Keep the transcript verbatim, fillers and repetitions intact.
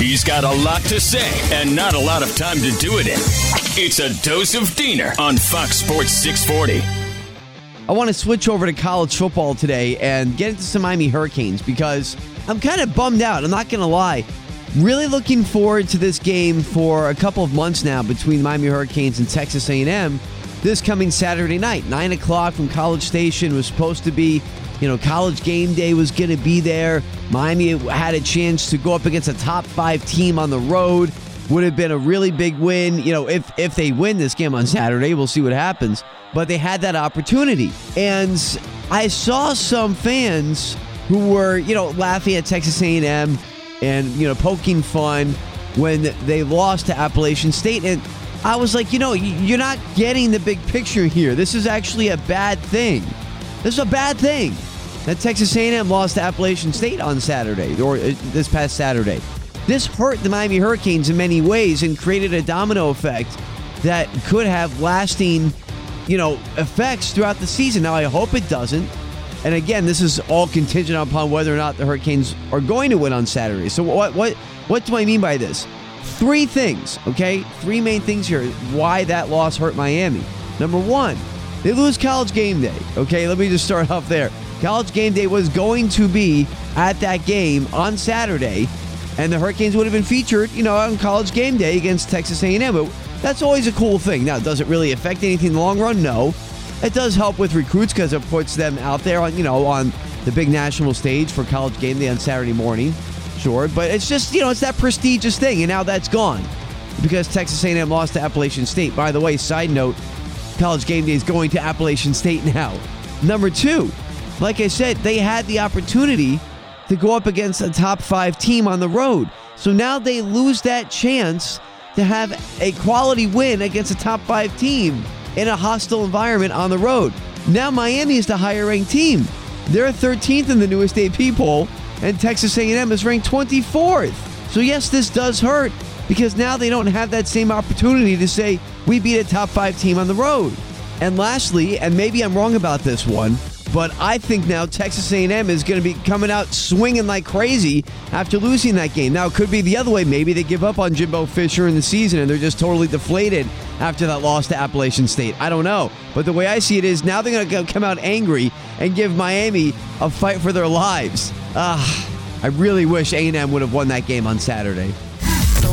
He's got a lot to say and not a lot of time to do it in. It's a Dose of Diener on Fox Sports six forty. I want to switch over to college football today and get into some Miami Hurricanes because I'm kind of bummed out. I'm not going to lie. Really looking forward to this game for a couple of months now between the Miami Hurricanes and Texas A and M this coming Saturday night. nine o'clock from College Station was supposed to be, you know, College Game Day was going to be there. Miami had a chance to go up against a top five team on the road. Would have been a really big win. You know, if, if they win this game on Saturday, we'll see what happens. But they had that opportunity. And I saw some fans who were, you know, laughing at Texas A and M and, you know, poking fun when they lost to Appalachian State. And I was like, you know, you're not getting the big picture here. This is actually a bad thing. This is a bad thing that Texas A and M lost to Appalachian State on Saturday, or this past Saturday. This hurt the Miami Hurricanes in many ways and created a domino effect that could have lasting, you know, effects throughout the season. Now, I hope it doesn't. And again, this is all contingent upon whether or not the Hurricanes are going to win on Saturday. So what what what do I mean by this? Three things, okay? Three main things here why that loss hurt Miami. Number one, they lose College Game Day. Okay, let me just start off there. College Game Day was going to be at that game on Saturday, and the Hurricanes would have been featured, you know, on College Game Day against Texas A and M. But that's always a cool thing. Now, does it really affect anything in the long run? No. It does help with recruits because it puts them out there on, you know, on the big national stage for College Game Day on Saturday morning. Sure, but it's just, you know, it's that prestigious thing, and now that's gone because Texas A and M lost to Appalachian State. By the way, side note, College Game Day is going to Appalachian State now. Number two, like I said, they had the opportunity to go up against a top five team on the road. So now they lose that chance to have a quality win against a top five team in a hostile environment on the road. Now Miami is the higher-ranked team. They're thirteenth in the newest A P poll, and Texas A and M is ranked twenty-fourth. So yes, this does hurt because now they don't have that same opportunity to say, we beat a top five team on the road. And lastly, and maybe I'm wrong about this one, but I think now Texas A and M is going to be coming out swinging like crazy after losing that game. Now, it could be the other way. Maybe they give up on Jimbo Fisher in the season and they're just totally deflated after that loss to Appalachian State. I don't know. But the way I see it is now they're going to come out angry and give Miami a fight for their lives. Ah, I really wish A and M would have won that game on Saturday. So